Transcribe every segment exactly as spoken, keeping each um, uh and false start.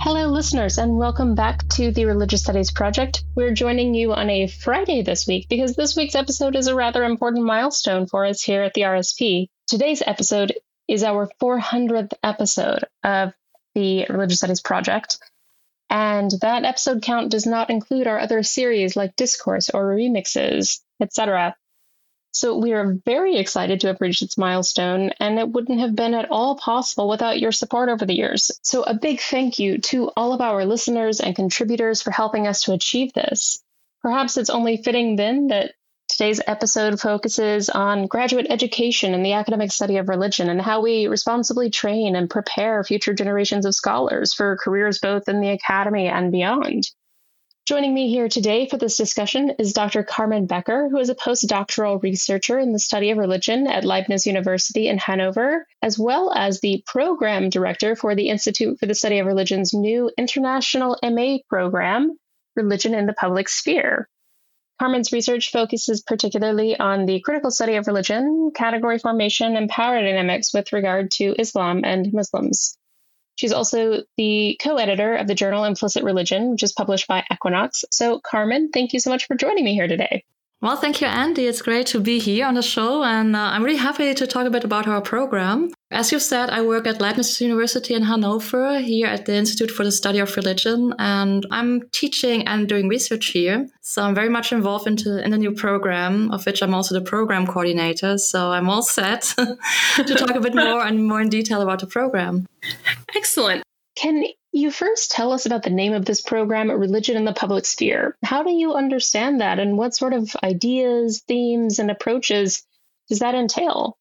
Hello, listeners, and welcome back to the Religious Studies Project. We're joining you on a Friday this week because this week's episode is a rather important milestone for us here at the R S P. Today's episode is our four hundredth episode of the Religious Studies Project. And that episode count does not include our other series like Discourse or Remixes, et cetera. So we are very excited to have reached its milestone, and it wouldn't have been at all possible without your support over the years. So a big thank you to all of our listeners and contributors for helping us to achieve this. Perhaps it's only fitting then that today's episode focuses on graduate education and the academic study of religion and how we responsibly train and prepare future generations of scholars for careers both in the academy and beyond. Joining me here today for this discussion is Doctor Carmen Becker, who is a postdoctoral researcher in the study of religion at Leibniz University in Hannover, as well as the program director for the Institute for the Study of Religion's new international M A program, Religion in the Public Sphere. Carmen's research focuses particularly on the critical study of religion, category formation, and power dynamics with regard to Islam and Muslims. She's also the co-editor of the journal Implicit Religion, which is published by Equinox. So, Carmen, thank you so much for joining me here today. Well, thank you, Andie. It's great to be here on the show, and uh, I'm really happy to talk a bit about our program. As you said, I work at Leibniz University in Hannover, here at the Institute for the Study of Religion, and I'm teaching and doing research here. So I'm very much involved into, in the new program, of which I'm also the program coordinator. So I'm all set to talk a bit more and more in detail about the program. Excellent. Can you first tell us about the name of this program, Religion in the Public Sphere? How do you understand that, and what sort of ideas, themes, and approaches does that entail?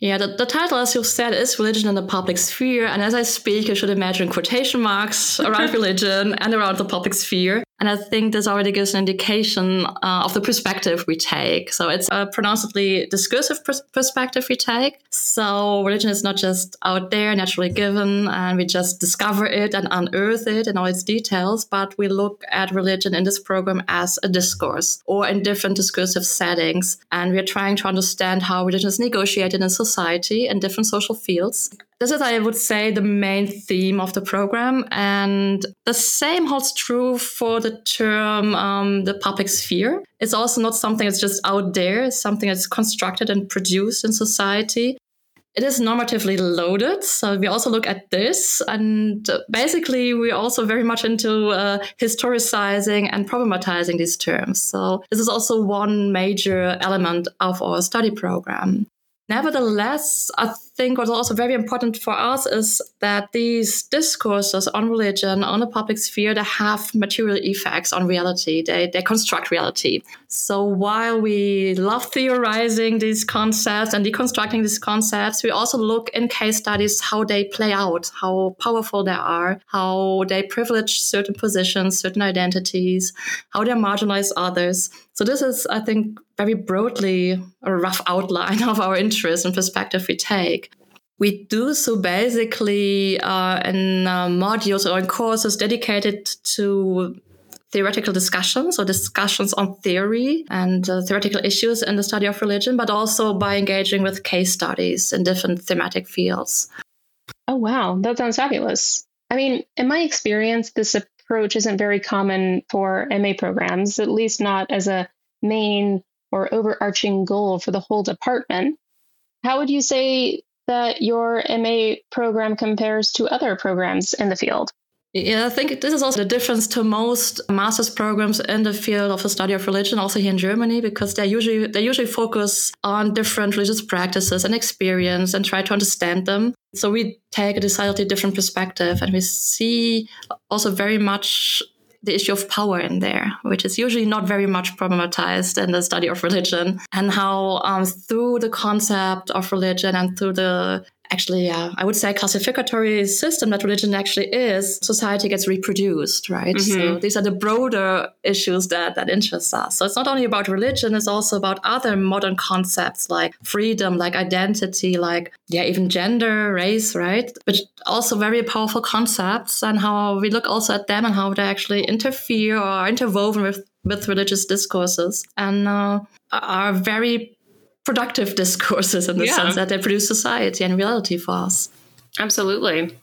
Yeah, the, the title, as you've said, is Religion in the Public Sphere. And as I speak, you should imagine quotation marks around religion and around the public sphere. And I think this already gives an indication uh, of the perspective we take. So it's a pronouncedly discursive pers- perspective we take. So religion is not just out there, naturally given, and we just discover it and unearth it in all its details. But we look at religion in this program as a discourse or in different discursive settings. And we're trying to understand how religion is negotiated in society. society and different social fields. This is, I would say, the main theme of the program. And the same holds true for the term um, the public sphere. It's also not something that's just out there. It's something that's constructed and produced in society. It is normatively loaded. So we also look at this. And basically, we're also very much into uh, historicizing and problematizing these terms. So this is also one major element of our study program. Nevertheless, I think what's also very important for us is that these discourses on religion, on the public sphere, they have material effects on reality. They they construct reality. So while we love theorizing these concepts and deconstructing these concepts, we also look in case studies how they play out, how powerful they are, how they privilege certain positions, certain identities, how they marginalize others. So this is, I think, very broadly a rough outline of our interest and perspective we take. We do so basically uh, in uh, modules or in courses dedicated to theoretical discussions or discussions on theory and uh, theoretical issues in the study of religion, but also by engaging with case studies in different thematic fields. Oh, wow. That sounds fabulous. I mean, in my experience, this approach isn't very common for M A programs, at least not as a main or overarching goal for the whole department. How would you say that your M A program compares to other programs in the field? Yeah, I think this is also the difference to most master's programs in the field of the study of religion, also here in Germany, because they usually they usually focus on different religious practices and experience and try to understand them. So we take a decidedly different perspective, and we see also very much the issue of power in there, which is usually not very much problematized in the study of religion, and how um, through the concept of religion and through the actually, yeah, I would say classificatory system that religion actually is, society gets reproduced, right? Mm-hmm. So these are the broader issues that, that interest us. So it's not only about religion, it's also about other modern concepts like freedom, like identity, like, yeah, even gender, race, right? But also very powerful concepts, and how we look also at them and how they actually interfere or are interwoven with, with religious discourses and uh, are very productive discourses in the yeah. sense that they produce society and reality for us. Absolutely.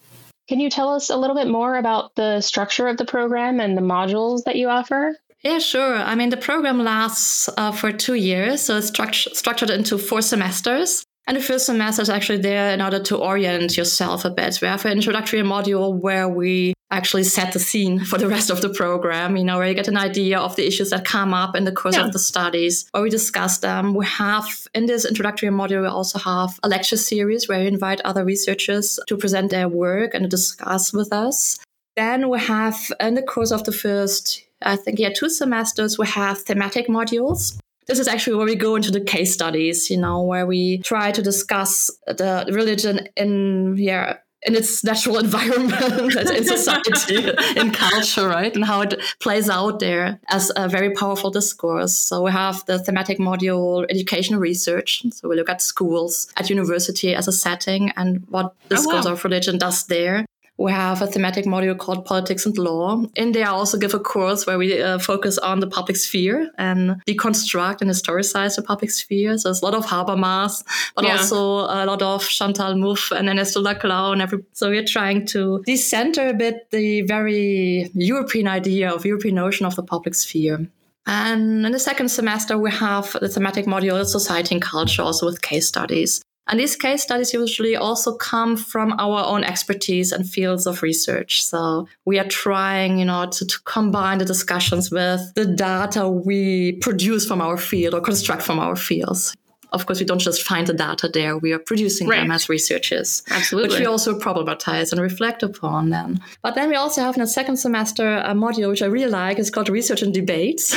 Can you tell us a little bit more about the structure of the program and the modules that you offer? Yeah, sure. I mean, the program lasts uh, for two years, so it's structure, structured into four semesters. And the first semester is actually there in order to orient yourself a bit. We have an introductory module where we actually set the scene for the rest of the program, you know, where you get an idea of the issues that come up in the course yeah. of the studies, where we discuss them. We have, in this introductory module, we also have a lecture series where we invite other researchers to present their work and to discuss with us. Then we have, in the course of the first, I think, yeah, two semesters, we have thematic modules. This is actually where we go into the case studies, you know, where we try to discuss the religion in yeah, in its natural environment, in society, in culture, right? And how it plays out there as a very powerful discourse. So we have the thematic module, educational research. So we look at schools, at university as a setting and what discourse oh, wow. of religion does there. We have a thematic module called Politics and Law. In there, I also give a course where we uh, focus on the public sphere and deconstruct and historicize the public sphere. So it's a lot of Habermas, but yeah. also a lot of Chantal Mouffe and Ernesto Laclau. And every- so we're trying to decenter a bit the very European idea of European notion of the public sphere. And in the second semester, we have the thematic module Society and Culture, also with case studies. And these case studies usually also come from our own expertise and fields of research. So we are trying, you know, to, to combine the discussions with the data we produce from our field or construct from our fields. Of course, we don't just find the data there. We are producing right. them as researchers, absolutely, which we also problematize and reflect upon then. But then we also have in the second semester a module which I really like. It's called Research and Debates.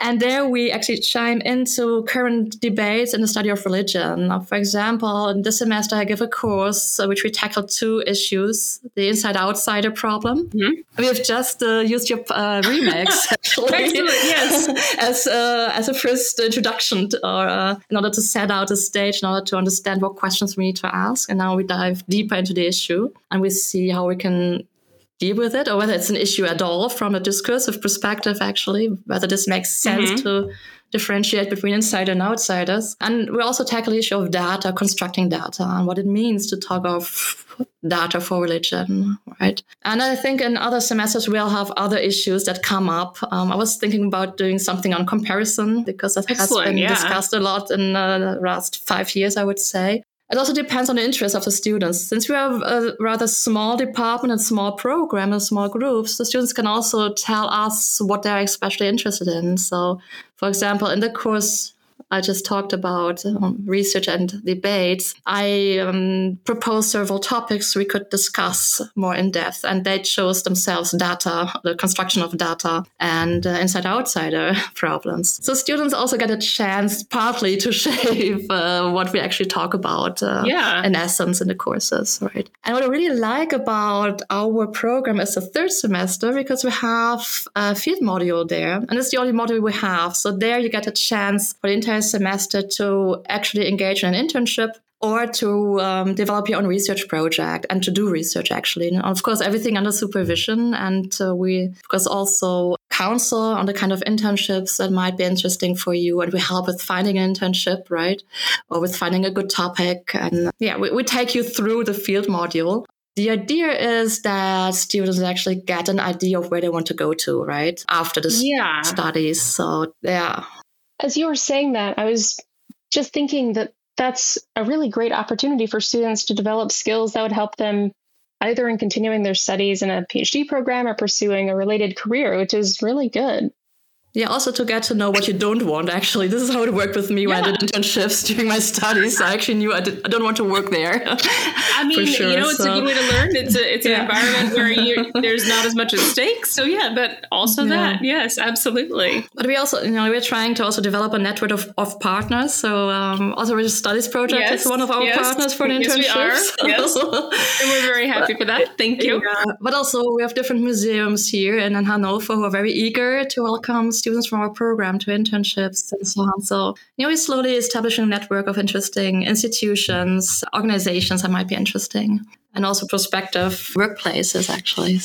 And there we actually chime into current debates in the study of religion. Now, for example, in this semester, I give a course uh, which we tackle two issues, the inside-outsider problem. Mm-hmm. We have just uh, used your uh, remix, actually, yes. as, uh, as a first introduction to, or uh, in order to set out a stage in order to understand what questions we need to ask. And now we dive deeper into the issue and we see how we can deal with it or whether it's an issue at all from a discursive perspective, actually, whether this makes sense mm-hmm. to differentiate between insiders and outsiders. And we also tackle the issue of data, constructing data and what it means to talk of data for religion, right? And I think in other semesters, we'll have other issues that come up. Um, I was thinking about doing something on comparison because that Excellent, has been yeah. discussed a lot in uh, the last five years, I would say. It also depends on the interest of the students. Since we have a rather small department and small program and small groups, the students can also tell us what they're especially interested in. So, for example, in the course I just talked about, um, research and debates, I um, proposed several topics we could discuss more in depth. And they chose themselves data, the construction of data, and uh, inside-outsider problems. So students also get a chance partly to shape uh, what we actually talk about uh, yeah. in essence in the courses, right? And what I really like about our program is the third semester because we have a field module there. And it's the only module we have. So there you get a chance for the entire semester to actually engage in an internship or to um, develop your own research project and to do research, actually. And of course, everything under supervision. And uh, we, of course, also counsel on the kind of internships that might be interesting for you. And we help with finding an internship, right? Or with finding a good topic. And yeah, we, we take you through the field module. The idea is that students actually get an idea of where they want to go to, right? After the yeah. studies. So, yeah. As you were saying that, I was just thinking that that's a really great opportunity for students to develop skills that would help them either in continuing their studies in a PhD program or pursuing a related career, which is really good. Yeah, also to get to know what you don't want, actually. This is how it worked with me yeah. when I did internships during my studies. I actually knew I, did, I don't want to work there. I mean, sure, you know, it's so. a good way to learn. It's a, it's yeah. an environment where you, there's not as much at stake. So yeah, but also yeah. that. Yes, absolutely. But we also, you know, we're trying to also develop a network of, of partners. So um, also Religious Studies Project yes. is one of our yes. partners for the internships. Yes, we are. Yes. And we're very happy but, for that. Thank you. Yeah. But also we have different museums here in Hannover who are very eager to welcome students from our program to internships and so on. So, you know, we're slowly establishing a network of interesting institutions, organizations that might be interesting, and also prospective workplaces, actually.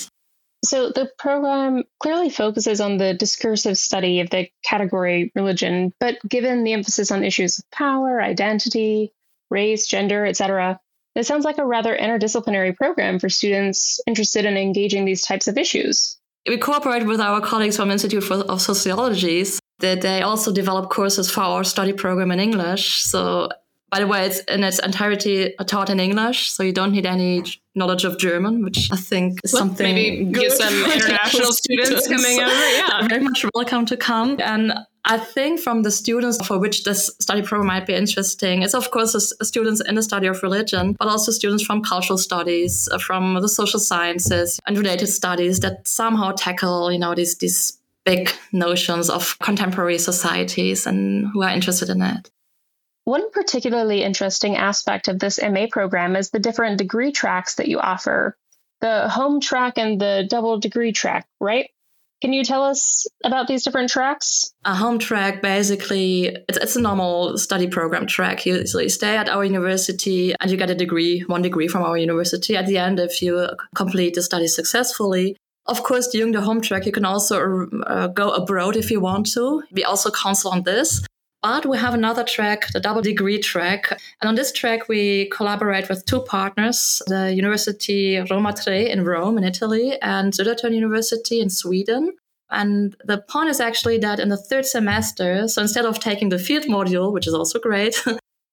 So the program clearly focuses on the discursive study of the category religion, but given the emphasis on issues of power, identity, race, gender, et cetera, it sounds like a rather interdisciplinary program for students interested in engaging these types of issues. We cooperate with our colleagues from Institute for of Sociologies that they also develop courses for our study program in English. So, by the way, it's in its entirety taught in English, so you don't need any knowledge of German, which I think is well, something maybe good get some international students, students coming over. Yeah, very much welcome to come. And I think from the students for which this study program might be interesting, it's of course students in the study of religion, but also students from cultural studies, from the social sciences and related studies that somehow tackle, you know, these these big notions of contemporary societies and who are interested in it. One particularly interesting aspect of this M A program is the different degree tracks that you offer, the home track and the double degree track, right? Can you tell us about these different tracks? A home track, basically, it's, it's a normal study program track. You, so you stay at our university and you get a degree, one degree from our university at the end if you complete the study successfully. Of course, during the home track, you can also uh, go abroad if you want to. We also counsel on this. But we have another track, the double degree track. And on this track, we collaborate with two partners, the University Roma Tre in Rome in Italy and Södertörn University in Sweden. And the point is actually that in the third semester, so instead of taking the field module, which is also great,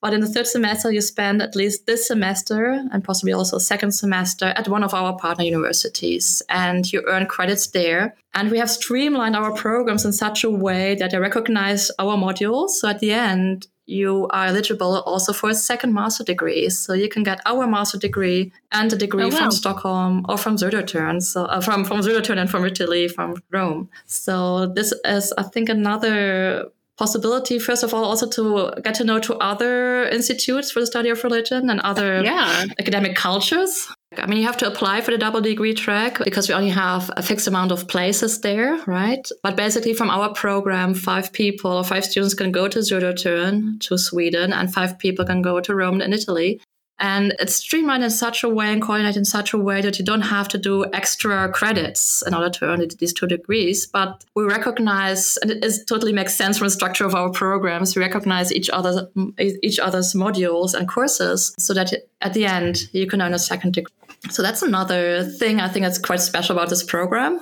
but in the third semester, you spend at least this semester and possibly also second semester at one of our partner universities and you earn credits there. And we have streamlined our programs in such a way that they recognize our modules. So at the end, you are eligible also for a second master degree. So you can get our master degree and a degree oh, wow. from Stockholm or from Södertörn, so uh, from, from Södertörn and from Italy, from Rome. So this is, I think, another possibility, first of all, also to get to know to other institutes for the study of religion and other yeah. academic cultures. I mean, you have to apply for the double degree track because we only have a fixed amount of places there, right? But basically from our program, five people, five students can go to Södertörn, to Sweden, and five people can go to Rome and Italy. And it's streamlined in such a way and coordinated in such a way that you don't have to do extra credits in order to earn these two degrees. But we recognize, and it is, totally makes sense from the structure of our programs, we recognize each other, each other's modules and courses so that at the end you can earn a second degree. So that's another thing I think that's quite special about this program.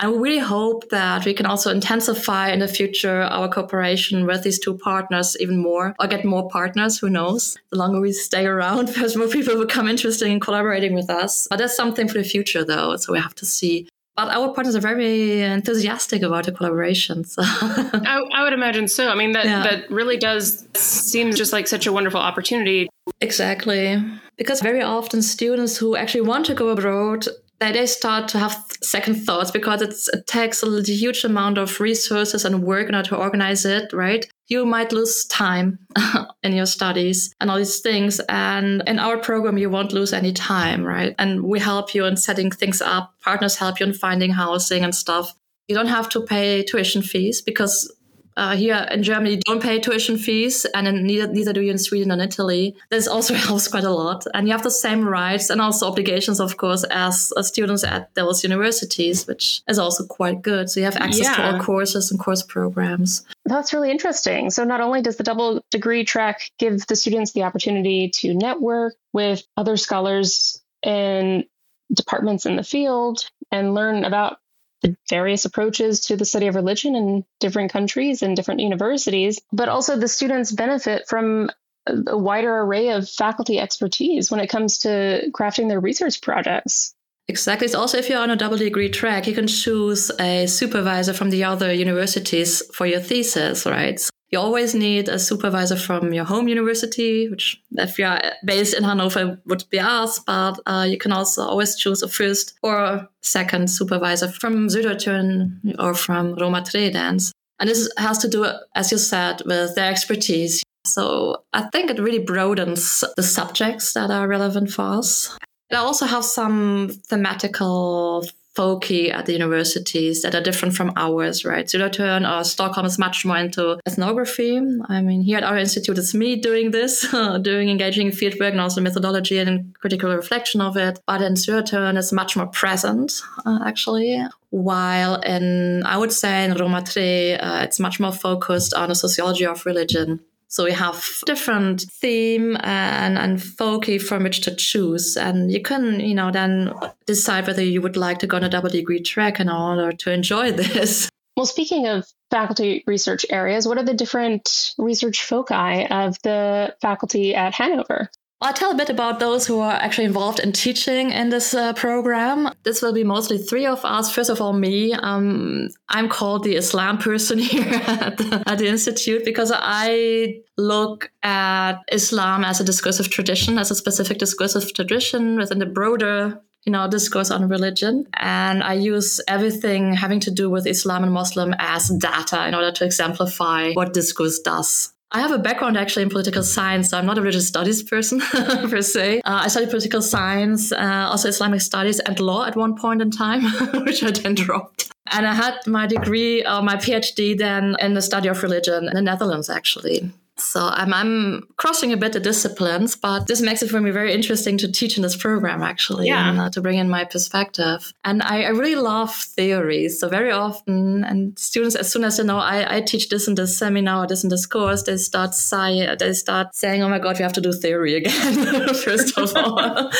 And we really hope that we can also intensify in the future our cooperation with these two partners even more, or get more partners, who knows. The longer we stay around, perhaps more people become interested in collaborating with us. But that's something for the future, though, so we have to see. But our partners are very enthusiastic about the collaboration. So. I, I would imagine so. I mean, that, yeah. that really does seem just like such a wonderful opportunity. Exactly. Because very often students who actually want to go abroad, they start to have second thoughts because it's, it takes a huge amount of resources and work in order to organize it, right? You might lose time in your studies and all these things. And in our program, you won't lose any time, right? And we help you in setting things up. Partners help you in finding housing and stuff. You don't have to pay tuition fees because uh, here in Germany, you don't pay tuition fees. And in, neither, neither do you in Sweden and Italy. This also helps quite a lot. And you have the same rights and also obligations, of course, as, as students at those universities, which is also quite good. So you have access yeah. to all courses and course programs. That's really interesting. So not only does the double degree track give the students the opportunity to network with other scholars in departments in the field and learn about the various approaches to the study of religion in different countries and different universities, but also the students benefit from a wider array of faculty expertise when it comes to crafting their research projects. Exactly. It's also, if you're on a double degree track, you can choose a supervisor from the other universities for your thesis, right? So you always need a supervisor from your home university, which if you're based in Hannover would be us, but uh, you can also always choose a first or second supervisor from Södertörn or from Roma Tre dance. And this has to do, as you said, with their expertise. So I think it really broadens the subjects that are relevant for us. It also has some thematical foci at the universities that are different from ours, right? Södertörn or Stockholm is much more into ethnography. I mean, here at our institute, it's me doing this, doing engaging fieldwork and also methodology and critical reflection of it. But in Södertörn, it's much more present, uh, actually. While in, I would say, in Roma Tre, uh, it's much more focused on a sociology of religion. So we have different theme and, and foci from which to choose. And you can, you know, then decide whether you would like to go on a double degree track in order to enjoy this. Well, speaking of faculty research areas, what are the different research foci of the faculty at Hannover? I'll tell a bit about those who are actually involved in teaching in this uh, program. This will be mostly three of us. First of all, me. Um, I'm called the Islam person here at the, at the Institute because I look at Islam as a discursive tradition, as a specific discursive tradition within the broader, you know, discourse on religion. And I use everything having to do with Islam and Muslim as data in order to exemplify what discourse does. I have a background actually in political science, so I'm not a religious studies person per se. Uh, I studied political science, uh, also Islamic studies and law at one point in time, which I then dropped. And I had my degree, or uh, my PhD then in the study of religion in the Netherlands, actually. So I'm, I'm crossing a bit the disciplines, but this makes it for me very interesting to teach in this program, actually, yeah. and uh, to bring in my perspective. And I, I really love theories. So very often, and students, as soon as they know, I, I teach this in this seminar or this in this course, they start, sci- they start saying, oh my God, we have to do theory again, first of all.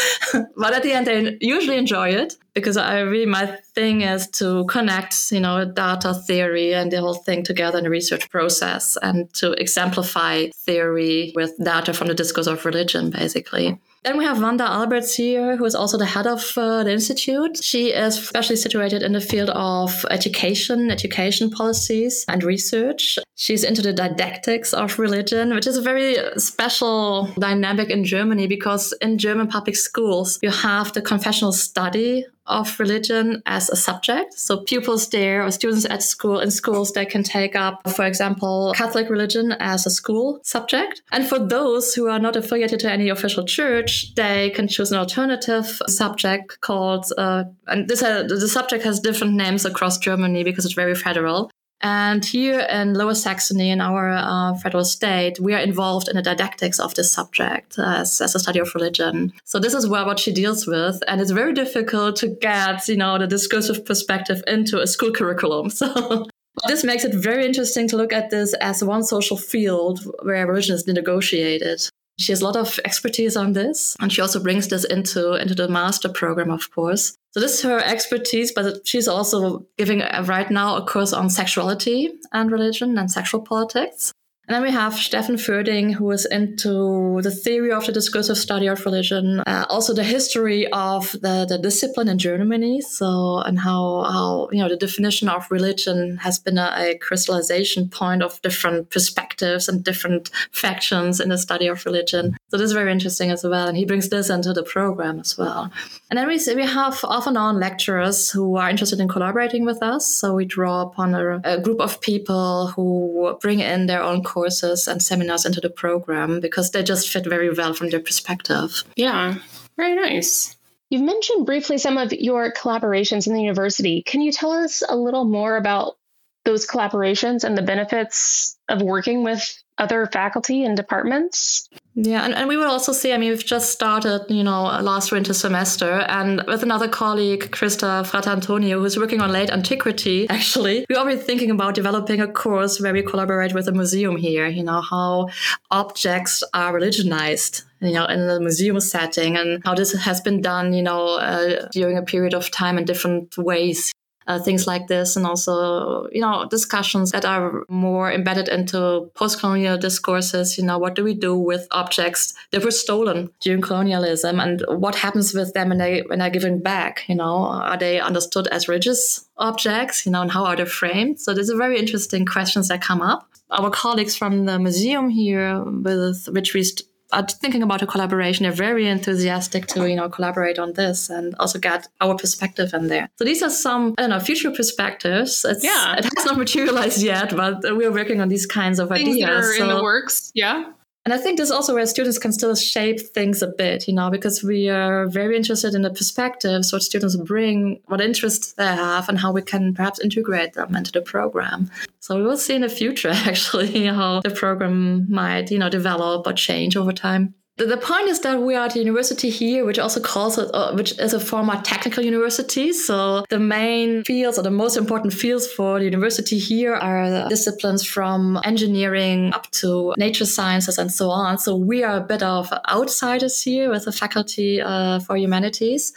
But at the end, they usually enjoy it. Because I really, my thing is to connect, you know, data theory and the whole thing together in the research process and to exemplify theory with data from the discourse of religion, basically. Then we have Wanda Alberts here, who is also the head of uh, the Institute. She is especially situated in the field of education, education policies and research. She's into the didactics of religion, which is a very special dynamic in Germany because in German public schools, you have the confessional study of religion as a subject. So pupils there or students at school in schools, they can take up, for example, Catholic religion as a school subject. And for those who are not affiliated to any official church, they can choose an alternative subject called, uh, and this uh, the subject has different names across Germany because it's very federal. And here in Lower Saxony, in our uh, federal state, we are involved in the didactics of this subject uh, as, as a study of religion. So this is where what she deals with. And it's very difficult to get, you know, the discursive perspective into a school curriculum. So this makes it very interesting to look at this as one social field where religion is negotiated. She has a lot of expertise on this, and she also brings this into, into the master program, of course. So this is her expertise, but she's also giving uh, right now a course on sexuality and religion and sexual politics. And then we have Stefan Ferding, who is into the theory of the discursive study of religion, uh, also the history of the, the discipline in Germany. So, and how, how, you know, the definition of religion has been a, a crystallization point of different perspectives and different factions in the study of religion. So this is very interesting as well. And he brings this into the program as well. And then we, we have off and on lecturers who are interested in collaborating with us. So we draw upon a, a group of people who bring in their own courses. courses and seminars into the program because they just fit very well from their perspective. Yeah, very nice. You've mentioned briefly some of your collaborations in the university. Can you tell us a little more about those collaborations and the benefits of working with other faculty and departments? Yeah, and, and we will also see, I mean, we've just started, you know, last winter semester, and with another colleague, Christa Fratantonio, who's working on late antiquity, actually, we're already thinking about developing a course where we collaborate with a museum here, you know, how objects are religionized, you know, in the museum setting, and how this has been done, you know, uh, during a period of time in different ways. Uh, things like this, and also, you know, discussions that are more embedded into post-colonial discourses. You know, what do we do with objects that were stolen during colonialism, and what happens with them when they when they're given back? You know, are they understood as religious objects? You know, and how are they framed? So there's a very interesting questions that come up. Our colleagues from the museum here, with which we st- are thinking about a collaboration. They're very enthusiastic to, you know, collaborate on this and also get our perspective in there. So these are some, I don't know, future perspectives. It's, yeah. It has not materialized yet, but we're working on these kinds of things ideas. Things that are so in the works, yeah. And I think this is also where students can still shape things a bit, you know, because we are very interested in the perspectives what students bring, what interests they have, and how we can perhaps integrate them into the program. So we will see in the future, actually, how the program might, you know, develop or change over time. The point is that we are at a university here, which also calls it, uh, which is a former technical university. So the main fields or the most important fields for the university here are disciplines from engineering up to nature sciences and so on. So we are a bit of outsiders here with the Faculty uh, for Humanities.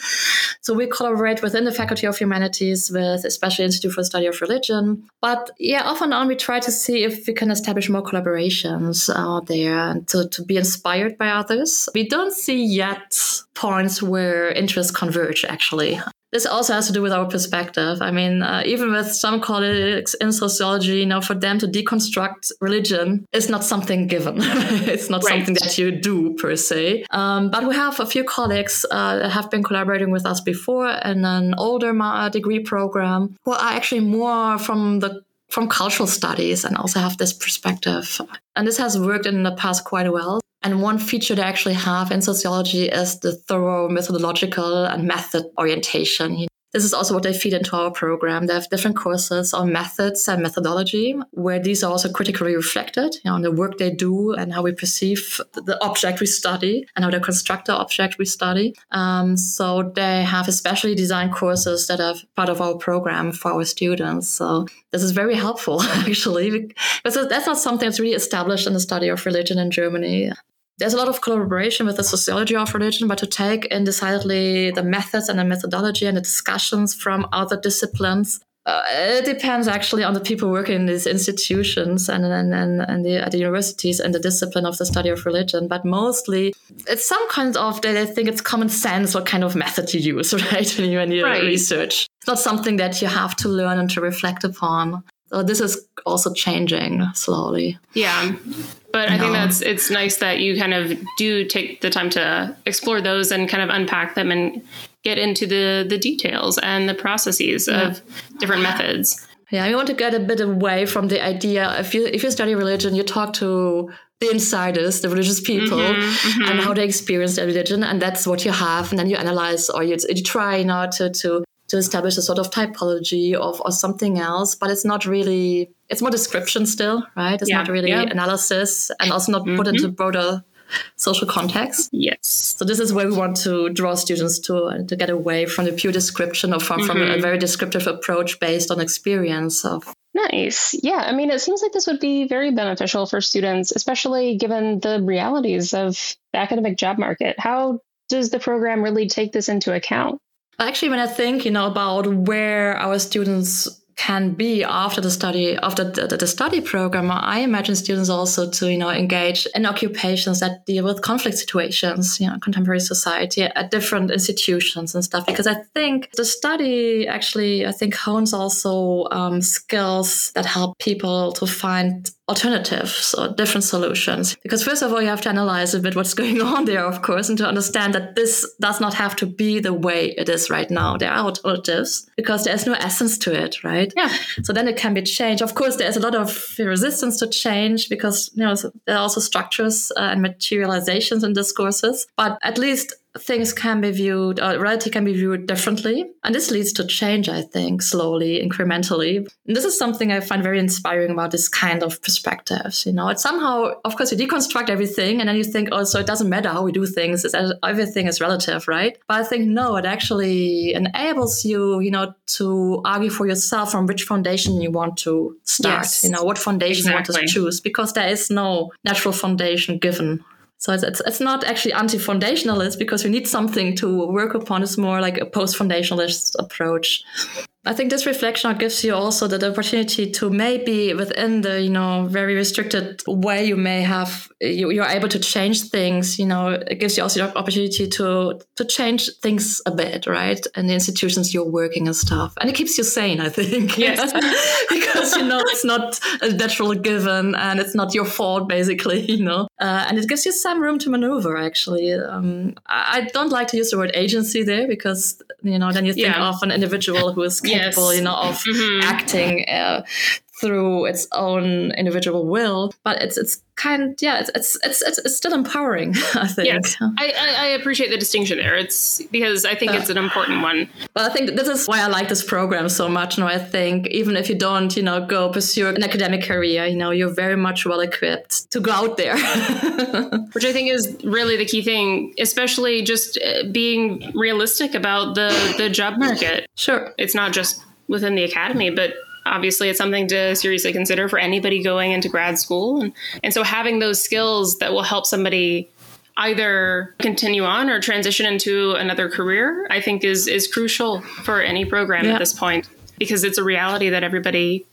So we collaborate within the Faculty of Humanities with especially Institute for the Study of Religion. But yeah, off and on, we try to see if we can establish more collaborations out there and to, to be inspired by others. We don't see yet points where interests converge, actually. This also has to do with our perspective. I mean, uh, even with some colleagues in sociology, you know, for them to deconstruct religion is not something given. It's not right. something that you do per se. Um, but we have a few colleagues uh, that have been collaborating with us before in an older degree program who are actually more from the from cultural studies and also have this perspective. And this has worked in the past quite well. And one feature they actually have in sociology is the thorough methodological and method orientation. This is also what they feed into our program. They have different courses on methods and methodology, where these are also critically reflected, you know, on the work they do and how we perceive the object we study and how they construct the object we study. Um, so they have especially designed courses that are part of our program for our students. So this is very helpful, actually, because that's not something that's really established in the study of religion in Germany. There's a lot of collaboration with the sociology of religion, but to take in decidedly the methods and the methodology and the discussions from other disciplines, uh, it depends actually on the people working in these institutions and, and, and, and the, at the universities and the discipline of the study of religion. But mostly it's some kind of, they think it's common sense what kind of method you use, right, when you right. research. It's not something that you have to learn and to reflect upon. So this is also changing slowly. Yeah. But I no. think that's, it's nice that you kind of do take the time to explore those and kind of unpack them and get into the, the details and the processes yeah. of different methods. Yeah, we want to get a bit away from the idea. If you if you study religion, you talk to the insiders, the religious people, mm-hmm, mm-hmm. and how they experience their religion. And that's what you have. And then you analyze or you, you try you know, to, to, to establish a sort of typology of or something else. But it's not really... It's more description still, right? It's yeah, not really yeah. analysis and also not mm-hmm. put into broader social context. Yes. So this is where we want to draw students to and to get away from the pure description or from, mm-hmm. from a very descriptive approach based on experience of. Nice. Yeah. I mean, it seems like this would be very beneficial for students, especially given the realities of the academic job market. How does the program really take this into account? Actually, when I think, you know, about where our students can be after the study, after the, the study program, I imagine students also to, you know, engage in occupations that deal with conflict situations, you know, contemporary society at different institutions and stuff. Because I think the study actually, I think, hones also um, skills that help people to find alternatives or different solutions. Because first of all, you have to analyze a bit what's going on there, of course, and to understand that this does not have to be the way it is right now. There are alternatives because there's no essence to it, right? Yeah. So then it can be changed. Of course, there's a lot of resistance to change because, you know, there are also structures uh, and materializations in discourses, but at least things can be viewed, or reality can be viewed differently. And this leads to change, I think, slowly, incrementally. And this is something I find very inspiring about this kind of perspectives. You know, it's somehow, of course, you deconstruct everything and then you think, oh, so it doesn't matter how we do things. It's, everything is relative, right? But I think, no, it actually enables you, you know, to argue for yourself from which foundation you want to start, yes, you know, what foundation exactly. you want to choose, because there is no natural foundation given. So it's, it's it's not actually anti-foundationalist because we need something to work upon. It's more like a post-foundationalist approach. I think this reflection gives you also the, the opportunity to maybe within the, you know, very restricted way you may have, you, you're able to change things, you know, it gives you also the opportunity to to change things a bit, right? And the institutions you're working and stuff. And it keeps you sane, I think. Yes. Because, you know, it's not a natural given and it's not your fault, basically, you know. Uh, and it gives you some room to maneuver, actually. Um, I, I don't like to use the word agency there because, you know, then you think yeah. of an individual who is capable, yes. you know, of mm-hmm. acting uh, through its own individual will, but it's it's kind yeah it's it's it's, it's still empowering, I think. Yes, I, I I appreciate the distinction there. It's because I think uh, it's an important one. Well, I think this is why I like this program so much. And I think even if you don't, you know, go pursue an academic career, you know, you're very much well equipped to go out there, which I think is really the key thing, especially just being realistic about the the job market. Sure, it's not just within the academy, but obviously it's something to seriously consider for anybody going into grad school. And, and so having those skills that will help somebody either continue on or transition into another career, I think is, is crucial for any program yeah. at this point, because it's a reality that everybody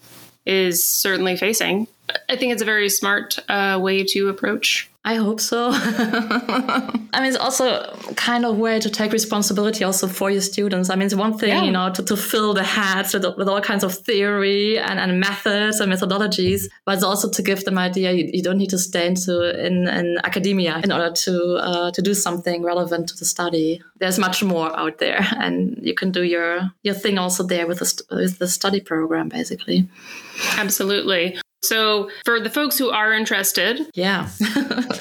is certainly facing. I think it's a very smart uh, way to approach. I hope so. I mean, it's also kind of a way to take responsibility also for your students. I mean, it's one thing, yeah. you know, to, to fill the heads with, with all kinds of theory and, and methods and methodologies, but it's also to give them idea you, you don't need to stay into in, in academia in order to uh, to do something relevant to the study. There's much more out there, and you can do your your thing also there with the, with the study program, basically. Absolutely. So for the folks who are interested, yeah,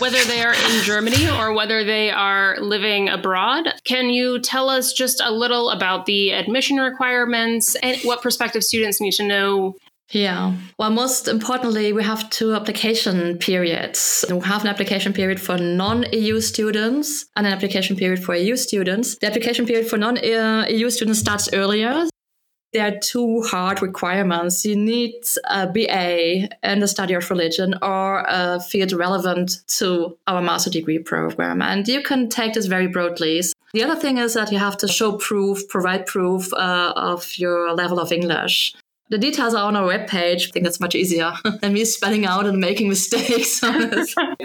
whether they are in Germany or whether they are living abroad, can you tell us just a little about the admission requirements and what prospective students need to know? Yeah. Well, most importantly, we have two application periods. We have an application period for non-E U students and an application period for E U students. The application period for non-E U students starts earlier. There are two hard requirements. You need a B A in the study of religion or a field relevant to our master degree program. And you can take this very broadly. The other thing is that you have to show proof, provide proof uh, of your level of English. The details are on our webpage. I think that's much easier than me spelling out and making mistakes.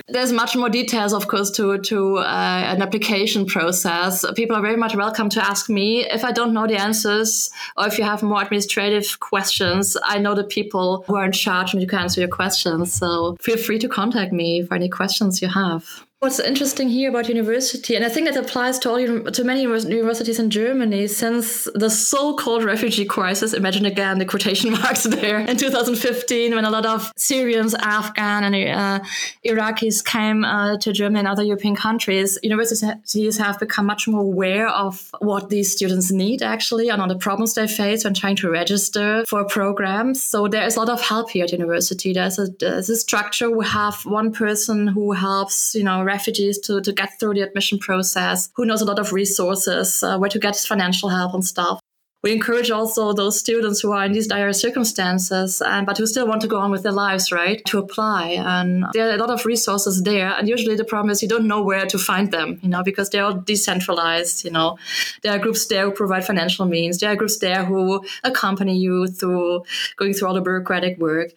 There's much more details, of course, to to uh, an application process. People are very much welcome to ask me if I don't know the answers or if you have more administrative questions. I know the people who are in charge and you can answer your questions. So feel free to contact me for any questions you have. What's interesting here about university, and I think that applies to all to many universities in Germany since the so-called refugee crisis, imagine again the quotation marks there, in two thousand fifteen when a lot of Syrians, Afghan and uh, Iraqis came uh, to Germany and other European countries, universities have become much more aware of what these students need actually and on the problems they face when trying to register for programs. So there is a lot of help here at university. There's a, there's a structure. We have one person who helps, you know, refugees to, to get through the admission process, who knows a lot of resources, uh, where to get financial help and stuff. We encourage also those students who are in these dire circumstances, and but who still want to go on with their lives, right, to apply. And there are a lot of resources there. And usually the problem is you don't know where to find them, you know, because they are decentralized, you know. There are groups there who provide financial means. There are groups there who accompany you through going through all the bureaucratic work.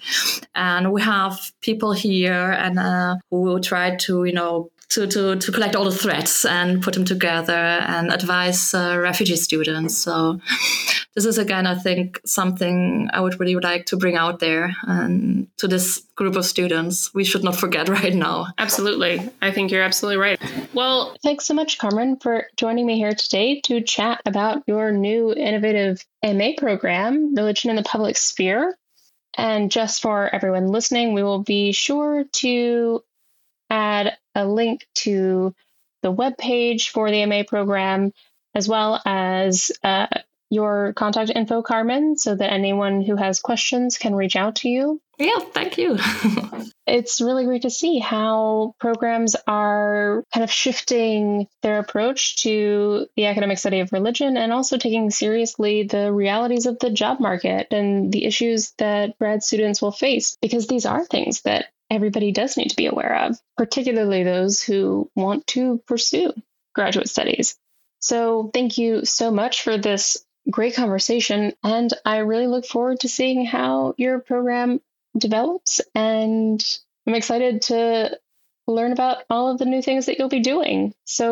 And we have people here and uh, who will try to, you know, To, to, to collect all the threads and put them together and advise uh, refugee students. So this is, again, I think, something I would really like to bring out there and to this group of students. We should not forget right now. Absolutely. I think you're absolutely right. Well, thanks so much, Carmen, for joining me here today to chat about your new innovative M A program, Religion in the Public Sphere. And just for everyone listening, we will be sure to add a link to the webpage for the M A program, as well as uh, your contact info, Carmen, so that anyone who has questions can reach out to you. Yeah, thank you. It's really great to see how programs are kind of shifting their approach to the academic study of religion and also taking seriously the realities of the job market and the issues that grad students will face, because these are things that everybody does need to be aware of, particularly those who want to pursue graduate studies. So thank you so much for this great conversation. And I really look forward to seeing how your program develops. And I'm excited to learn about all of the new things that you'll be doing. So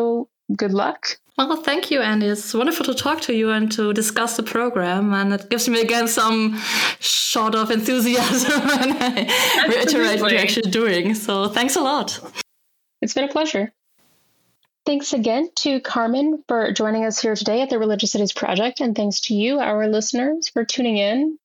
good luck. Well, thank you, Andie. It's wonderful to talk to you and to discuss the program. And it gives me, again, some shot of enthusiasm when I reiterate what you're actually doing. So thanks a lot. It's been a pleasure. Thanks again to Carmen for joining us here today at the Religious Studies Project. And thanks to you, our listeners, for tuning in.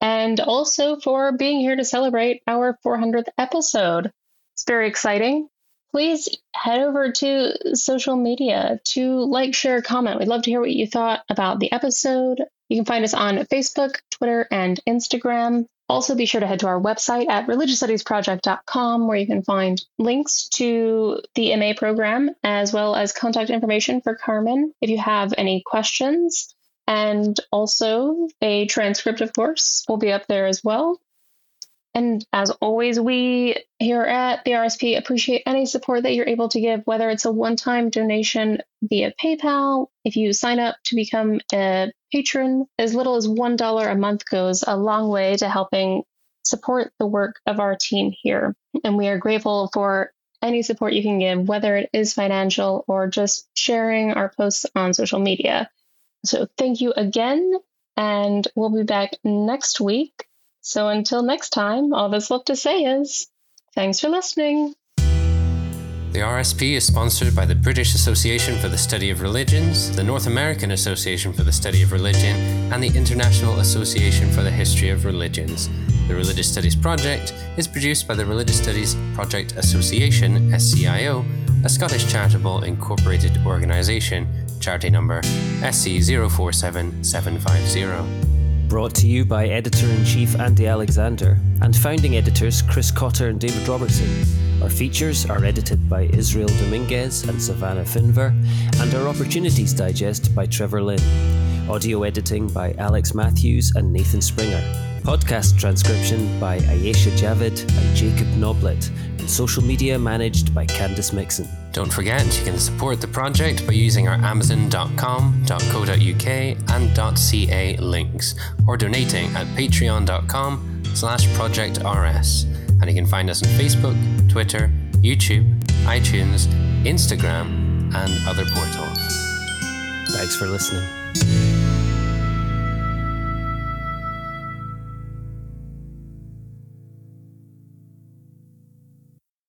and also for being here to celebrate our four hundredth episode. It's very exciting. Please head over to social media to like, share, comment. We'd love to hear what you thought about the episode. You can find us on Facebook, Twitter, and Instagram. Also, be sure to head to our website at religious studies project dot com, where you can find links to the M A program, as well as contact information for Carmen if you have any questions. And also a transcript, of course, will be up there as well. And as always, we here at the R S P appreciate any support that you're able to give, whether it's a one-time donation via PayPal. If you sign up to become a patron, as little as one dollar a month goes a long way to helping support the work of our team here. And we are grateful for any support you can give, whether it is financial or just sharing our posts on social media. So thank you again, and we'll be back next week. So until next time, all that's left to say is, thanks for listening. The R S P is sponsored by the British Association for the Study of Religions, the North American Association for the Study of Religion, and the International Association for the History of Religions. The Religious Studies Project is produced by the Religious Studies Project Association, S C I O, a Scottish charitable incorporated organisation, charity number S C zero four seven seven five zero. Brought to you by Editor-in-Chief Andie Alexander and founding editors Chris Cotter and David Robertson. Our features are edited by Israel Dominguez and Savannah Finver, and our Opportunities Digest by Trevor Lynn. Audio editing by Alex Matthews and Nathan Springer. Podcast transcription by Ayesha Javid and Jacob Noblett, and social media managed by Candice Mixon. Don't forget, you can support the project by using our amazon dot com, .co dot U K and .ca links, or donating at patreon dot com slash project R S. And you can find us on Facebook, Twitter, YouTube, iTunes, Instagram, and other portals. Thanks for listening.